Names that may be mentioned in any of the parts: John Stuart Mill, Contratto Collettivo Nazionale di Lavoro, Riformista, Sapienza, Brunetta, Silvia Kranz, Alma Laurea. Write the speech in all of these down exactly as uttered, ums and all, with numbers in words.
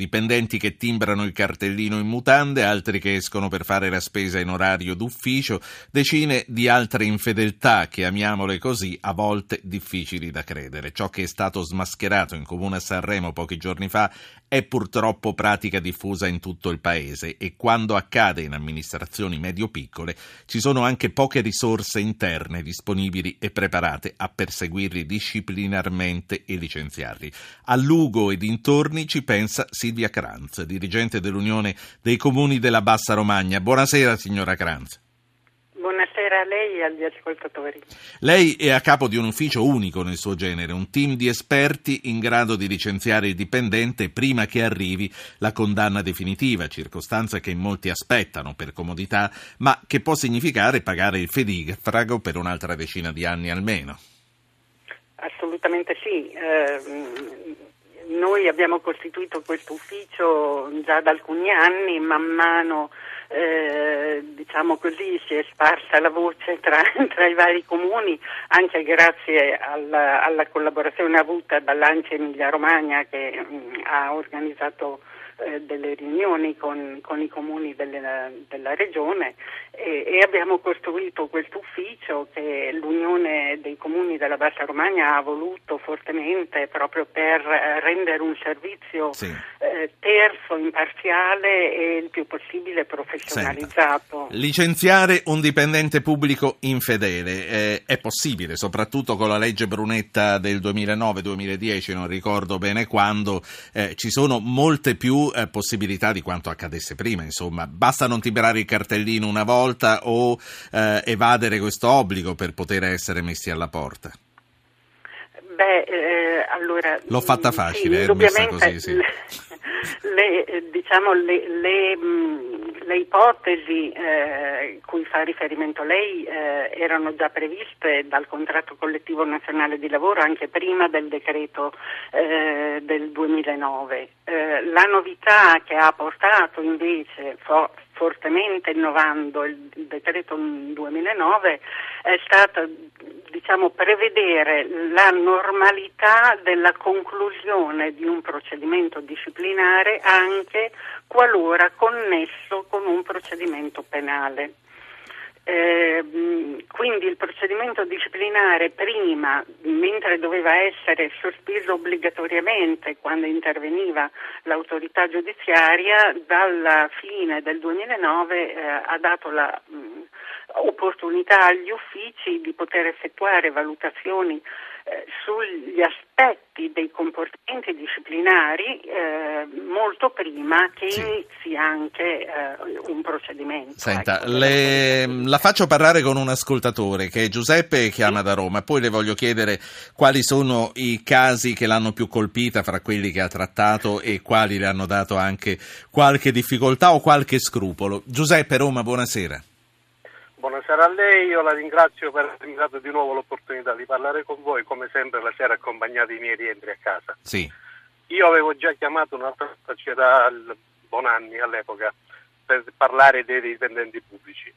Dipendenti che timbrano il cartellino in mutande, altri che escono per fare la spesa in orario d'ufficio, decine di altre infedeltà, chiamiamole così, a volte difficili da credere. Ciò che è stato smascherato in comune a Sanremo pochi giorni fa è purtroppo pratica diffusa in tutto il paese e quando accade in amministrazioni medio-piccole ci sono anche poche risorse interne disponibili e preparate a perseguirli disciplinarmente e licenziarli. A Lugo e dintorni ci pensa Silvia Kranz, dirigente dell'Unione dei Comuni della Bassa Romagna. Buonasera signora Kranz. Buonasera a lei e agli ascoltatori. Lei è a capo di un ufficio unico nel suo genere, un team di esperti in grado di licenziare il dipendente prima che arrivi la condanna definitiva, circostanza che in molti aspettano per comodità, ma che può significare pagare il fedigaffrago per un'altra decina di anni almeno. Assolutamente sì. Eh... Noi abbiamo costituito questo ufficio già da alcuni anni, man mano eh, diciamo così si è sparsa la voce tra, tra i vari comuni, anche grazie alla, alla collaborazione avuta dall'A N C I Emilia Romagna che mh, ha organizzato eh, delle riunioni con, con i comuni della, della regione e, e abbiamo costruito questo ufficio che l'Unione dei Comuni della Bassa Romagna ha voluto fortemente proprio per rendere un servizio sì. eh, terzo, imparziale e il più possibile professionalizzato. Senta, licenziare un dipendente pubblico infedele eh, è possibile, soprattutto con la legge Brunetta del duemilanove duemiladieci, non ricordo bene quando, eh, ci sono molte più eh, possibilità di quanto accadesse prima, insomma, basta non timbrare il cartellino una volta o eh, evadere questo obbligo per poter essere messi alla porta. Beh, eh, allora... L'ho fatta facile, sì, eh, messa così, sì. Le, le, diciamo, le, le, le ipotesi eh, cui fa riferimento lei eh, erano già previste dal Contratto Collettivo Nazionale di Lavoro anche prima del decreto eh, del duemilanove. Eh, la novità che ha portato invece... Fo- fortemente innovando il decreto duemilanove, è stata diciamo prevedere la normalità della conclusione di un procedimento disciplinare anche qualora connesso con un procedimento penale. Eh, quindi il procedimento disciplinare prima, mentre doveva essere sospeso obbligatoriamente quando interveniva l'autorità giudiziaria, dalla fine del duemilanove eh, ha dato la mh, opportunità agli uffici di poter effettuare valutazioni eh, sugli aspetti dei comportamenti disciplinari eh, molto prima che sì. inizi anche eh, un procedimento. Senta, ecco, le... La faccio parlare con un ascoltatore che è Giuseppe e chiama da Roma, poi le voglio chiedere quali sono i casi che l'hanno più colpita fra quelli che ha trattato e quali le hanno dato anche qualche difficoltà o qualche scrupolo. Giuseppe, Roma, buonasera. Buonasera a lei, io la ringrazio per avermi dato di nuovo l'opportunità di parlare con voi, come sempre la sera accompagnate i miei rientri a casa. Sì. Io avevo già chiamato un'altra società al Bonanni all'epoca per parlare dei dipendenti pubblici.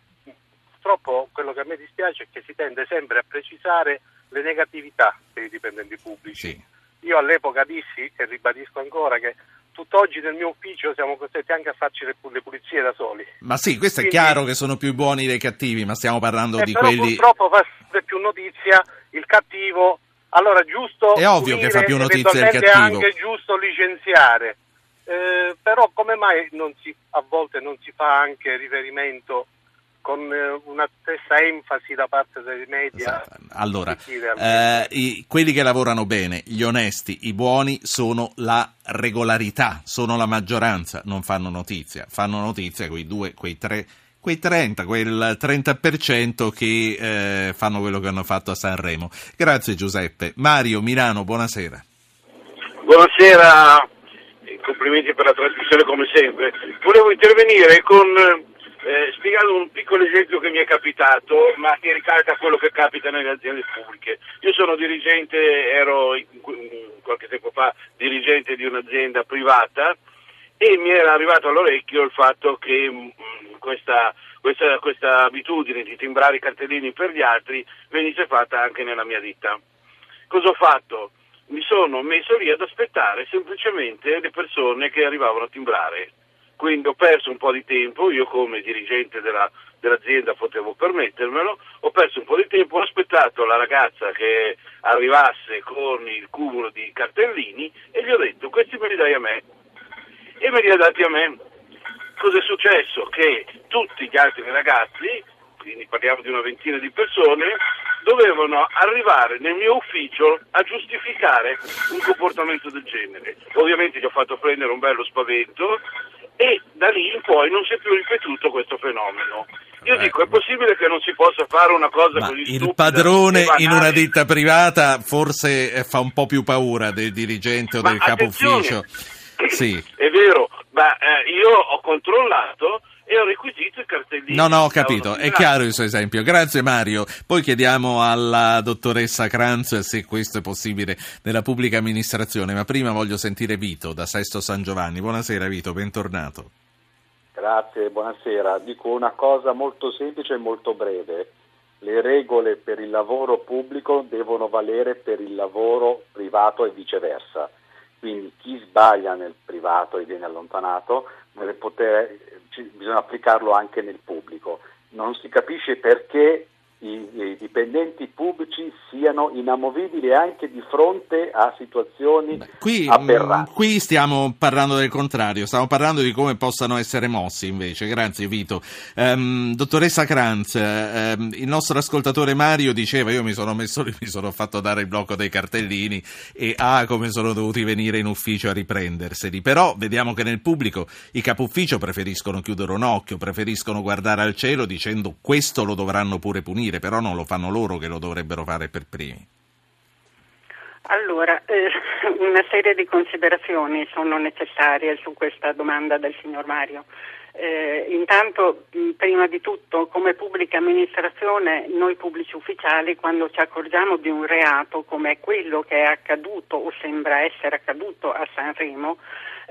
Purtroppo quello che a me dispiace è che si tende sempre a precisare le negatività dei dipendenti pubblici. Sì. Io all'epoca dissi, e ribadisco ancora, che tutt'oggi nel mio ufficio siamo costretti anche a farci le, le pulizie da soli. Ma sì, questo quindi, è chiaro che sono più i buoni dei cattivi, ma stiamo parlando eh, di però quelli... Purtroppo fa più notizia il cattivo, allora giusto... È ovvio che fa più notizia il cattivo. È anche giusto licenziare, eh, però come mai non si, a volte non si fa anche riferimento... con una stessa enfasi da parte dei media. Esatto. Allora, eh, i, quelli che lavorano bene, gli onesti, i buoni, sono la regolarità, sono la maggioranza, non fanno notizia. Fanno notizia quei due, quei tre, quei trenta, quel trenta per cento che eh, fanno quello che hanno fatto a Sanremo. Grazie Giuseppe. Mario, Milano, buonasera. Buonasera, complimenti per la trasmissione come sempre. Volevo intervenire con... Eh, spiegando un piccolo esempio che mi è capitato, ma che ricalca quello che capita nelle aziende pubbliche. Io sono dirigente, ero in, in, qualche tempo fa dirigente di un'azienda privata e mi era arrivato all'orecchio il fatto che mh, questa, questa, questa abitudine di timbrare i cartellini per gli altri venisse fatta anche nella mia ditta. Cosa ho fatto? mi sono messo lì ad aspettare semplicemente le persone che arrivavano a timbrare. Quindi ho perso un po' di tempo, io come dirigente della, dell'azienda potevo permettermelo, ho perso un po' di tempo, ho aspettato la ragazza che arrivasse con il cumulo di cartellini e gli ho detto: questi me li dai a me. E me li ha dati a me. Cos'è successo? Che tutti gli altri ragazzi, quindi parliamo di una ventina di persone, dovevano arrivare nel mio ufficio a giustificare un comportamento del genere. Ovviamente gli ho fatto prendere un bello spavento e da lì in poi non si è più ripetuto questo fenomeno. Io ecco. dico, è possibile che non si possa fare una cosa ma così il stupida? Il padrone in una ditta privata forse fa un po' più paura del dirigente o ma del capo ufficio. Sì. È vero, ma eh, io ho controllato e ho requisito i cartellini. No, no, ho capito, è chiaro il suo esempio. Grazie Mario. Poi chiediamo alla dottoressa Kranz se questo è possibile nella pubblica amministrazione, ma prima voglio sentire Vito da Sesto San Giovanni. Buonasera Vito, bentornato. Grazie, buonasera. Dico una cosa molto semplice e molto breve. Le regole per il lavoro pubblico devono valere per il lavoro privato e viceversa. Quindi chi sbaglia nel privato e viene allontanato, deve poter, bisogna applicarlo anche nel pubblico. Non si capisce perché i, i dipendenti pubblici siano inamovibili anche di fronte a situazioni Beh, qui, aberranti. Qui stiamo parlando del contrario, stiamo parlando di come possano essere mossi invece. Grazie Vito. Um, dottoressa Kranz, um, il nostro ascoltatore Mario diceva: io mi sono messo lì, mi sono fatto dare il blocco dei cartellini e ah, come sono dovuti venire in ufficio a riprenderseli. Però vediamo che nel pubblico i capufficio preferiscono chiudere un occhio, preferiscono guardare al cielo dicendo: questo lo dovranno pure punire. Però non lo fanno loro che lo dovrebbero fare per primi. Allora, eh, una serie di considerazioni sono necessarie su questa domanda del signor Mario. Eh, intanto, prima di tutto, come pubblica amministrazione, noi pubblici ufficiali, quando ci accorgiamo di un reato come quello che è accaduto o sembra essere accaduto a Sanremo,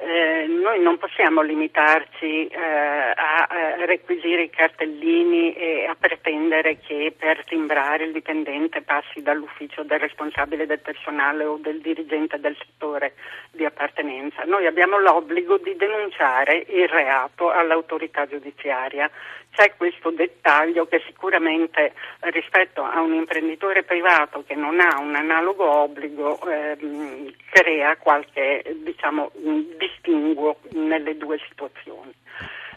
Eh, noi non possiamo limitarci eh, a, a requisire i cartellini e a pretendere che per timbrare il dipendente passi dall'ufficio del responsabile del personale o del dirigente del settore di appartenenza. Noi abbiamo l'obbligo di denunciare il reato all'autorità giudiziaria. C'è questo dettaglio che sicuramente rispetto a un imprenditore privato che non ha un analogo obbligo ehm, crea qualche, diciamo, distinguo nelle due situazioni.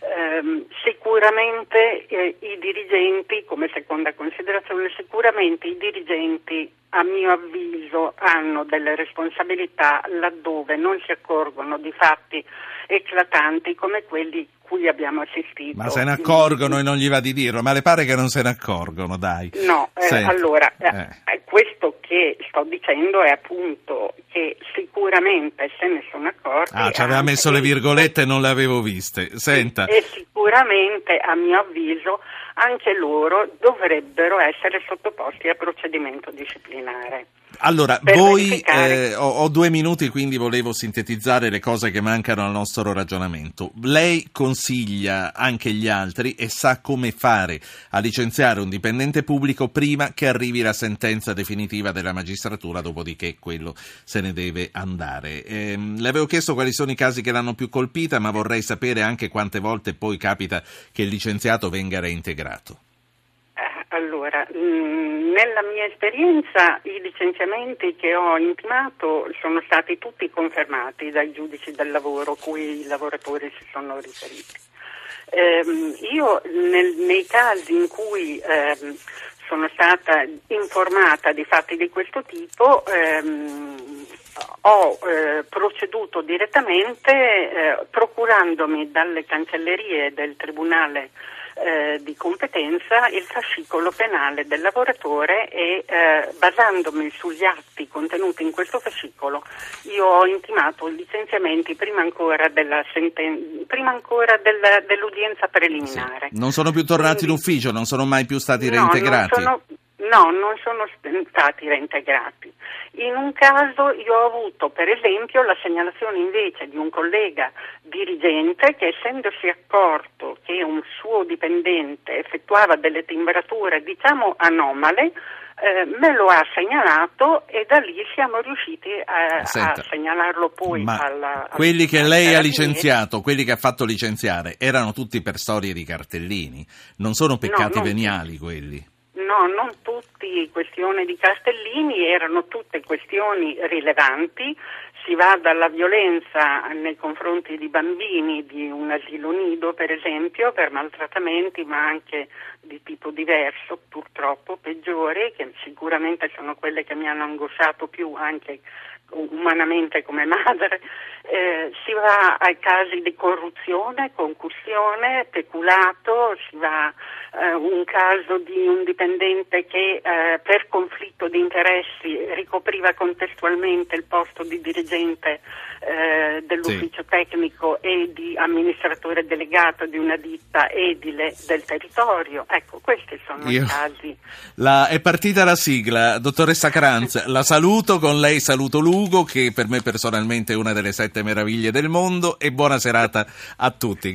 Eh, sicuramente eh, i dirigenti, come seconda considerazione, sicuramente i dirigenti a mio avviso hanno delle responsabilità laddove non si accorgono di fatti eclatanti come quelli cui abbiamo assistito. Ma se ne accorgono e non gli va di dirlo, ma le pare che non se ne accorgono, dai. No, eh, allora, eh. Eh, questo che sto dicendo è appunto che sicuramente se ne sono accorti. Ah, ci aveva messo le virgolette e non le avevo viste, senta. E, e sicuramente, a mio avviso, anche loro dovrebbero essere sottoposti a procedimento disciplinare. Allora, voi, eh, ho, ho due minuti, quindi volevo sintetizzare le cose che mancano al nostro ragionamento. Lei consiglia anche gli altri e sa come fare a licenziare un dipendente pubblico prima che arrivi la sentenza definitiva della magistratura, dopodiché quello se ne deve andare. Eh, le avevo chiesto quali sono i casi che l'hanno più colpita, ma vorrei sapere anche quante volte poi capita che il licenziato venga reintegrato. Allora, nella mia esperienza i licenziamenti che ho intimato sono stati tutti confermati dai giudici del lavoro cui i lavoratori si sono riferiti. Ehm, io nel, nei casi in cui ehm, sono stata informata di fatti di questo tipo ehm, ho eh, proceduto direttamente eh, procurandomi dalle cancellerie del tribunale Eh, di competenza il fascicolo penale del lavoratore e eh, basandomi sugli atti contenuti in questo fascicolo io ho intimato i licenziamenti prima ancora della senten- prima ancora della, dell'udienza preliminare. Sì. Non sono più tornati in ufficio, non sono mai più stati no, reintegrati. Non sono... No, non sono stati reintegrati. In un caso io ho avuto per esempio la segnalazione invece di un collega dirigente che, essendosi accorto che un suo dipendente effettuava delle timbrature diciamo anomale, eh, me lo ha segnalato e da lì siamo riusciti a, Senta, a segnalarlo poi ma alla... Quelli che lei ha licenziato, quelli che ha fatto licenziare, erano tutti per storie di cartellini? Non sono peccati no, non veniali sì. quelli? No, non tutti questioni di cartellini, erano tutte questioni rilevanti. Si va dalla violenza nei confronti di bambini di un asilo nido, per esempio, per maltrattamenti, ma anche di tipo diverso, purtroppo peggiori, che sicuramente sono quelle che mi hanno angosciato più anche umanamente come madre. Eh, si va ai casi di corruzione, concussione, peculato, si va eh, un caso di un dipendente che eh, per conflitto di interessi ricopriva contestualmente il posto di dirigente eh, dell'ufficio sì. tecnico e di amministratore delegato di una ditta edile del territorio. Ecco, questi sono Io... i casi. La... È partita la sigla, dottoressa Kranz, la saluto, con lei saluto Lugo, che per me personalmente è una delle sette meraviglie del mondo, e buona serata a tutti.